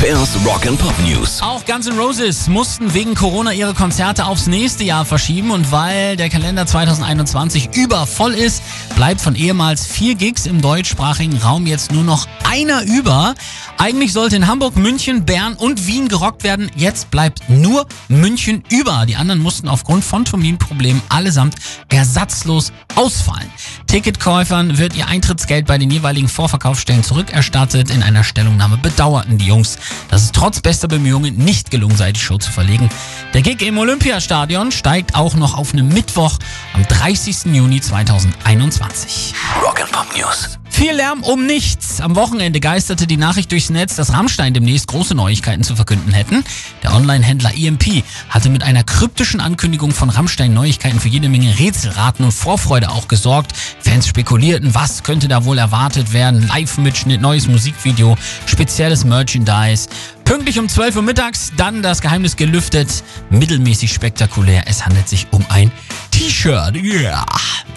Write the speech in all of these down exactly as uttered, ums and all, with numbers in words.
Pairs Rock'n'Pop News. Auch Guns N' Roses mussten wegen Corona ihre Konzerte aufs nächste Jahr verschieben, und weil der Kalender zwanzig einundzwanzig übervoll ist, bleibt von ehemals vier Gigs im deutschsprachigen Raum jetzt nur noch einer über. Eigentlich sollte in Hamburg, München, Bern und Wien gerockt werden. Jetzt bleibt nur München über. Die anderen mussten aufgrund von Terminproblemen allesamt ersatzlos ausfallen. Ticketkäufern wird ihr Eintrittsgeld bei den jeweiligen Vorverkaufsstellen zurückerstattet. In einer Stellungnahme bedauerten die Jungs, dass es trotz bester Bemühungen nicht gelungen sei, die Show zu verlegen. Der Gig im Olympiastadion steigt auch noch auf einen Mittwoch am dreißigsten Juni zweitausendeinundzwanzig. Rock'n'Pop News. Viel Lärm um nichts. Am Wochenende geisterte die Nachricht durchs Netz, dass Rammstein demnächst große Neuigkeiten zu verkünden hätten. Der Online-Händler E M P hatte mit einer kryptischen Ankündigung von Rammstein Neuigkeiten für jede Menge Rätselraten und Vorfreude auch gesorgt. Fans spekulierten, was könnte da wohl erwartet werden. Live-Mitschnitt, neues Musikvideo, spezielles Merchandise. Pünktlich um zwölf Uhr mittags, dann das Geheimnis gelüftet. Mittelmäßig spektakulär, es handelt sich um ein T-Shirt. Yeah.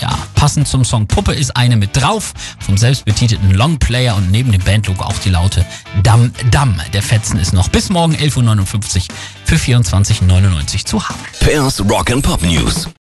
Ja, passend zum Song Puppe ist eine mit drauf, vom selbstbetitelten Longplayer, und neben dem Bandlogo auch die Laute Dam Dam. Der Fetzen ist noch bis morgen elf Uhr neunundfünfzig für vierundzwanzig neunundneunzig zu haben. Pairs Rock'n'Pop News.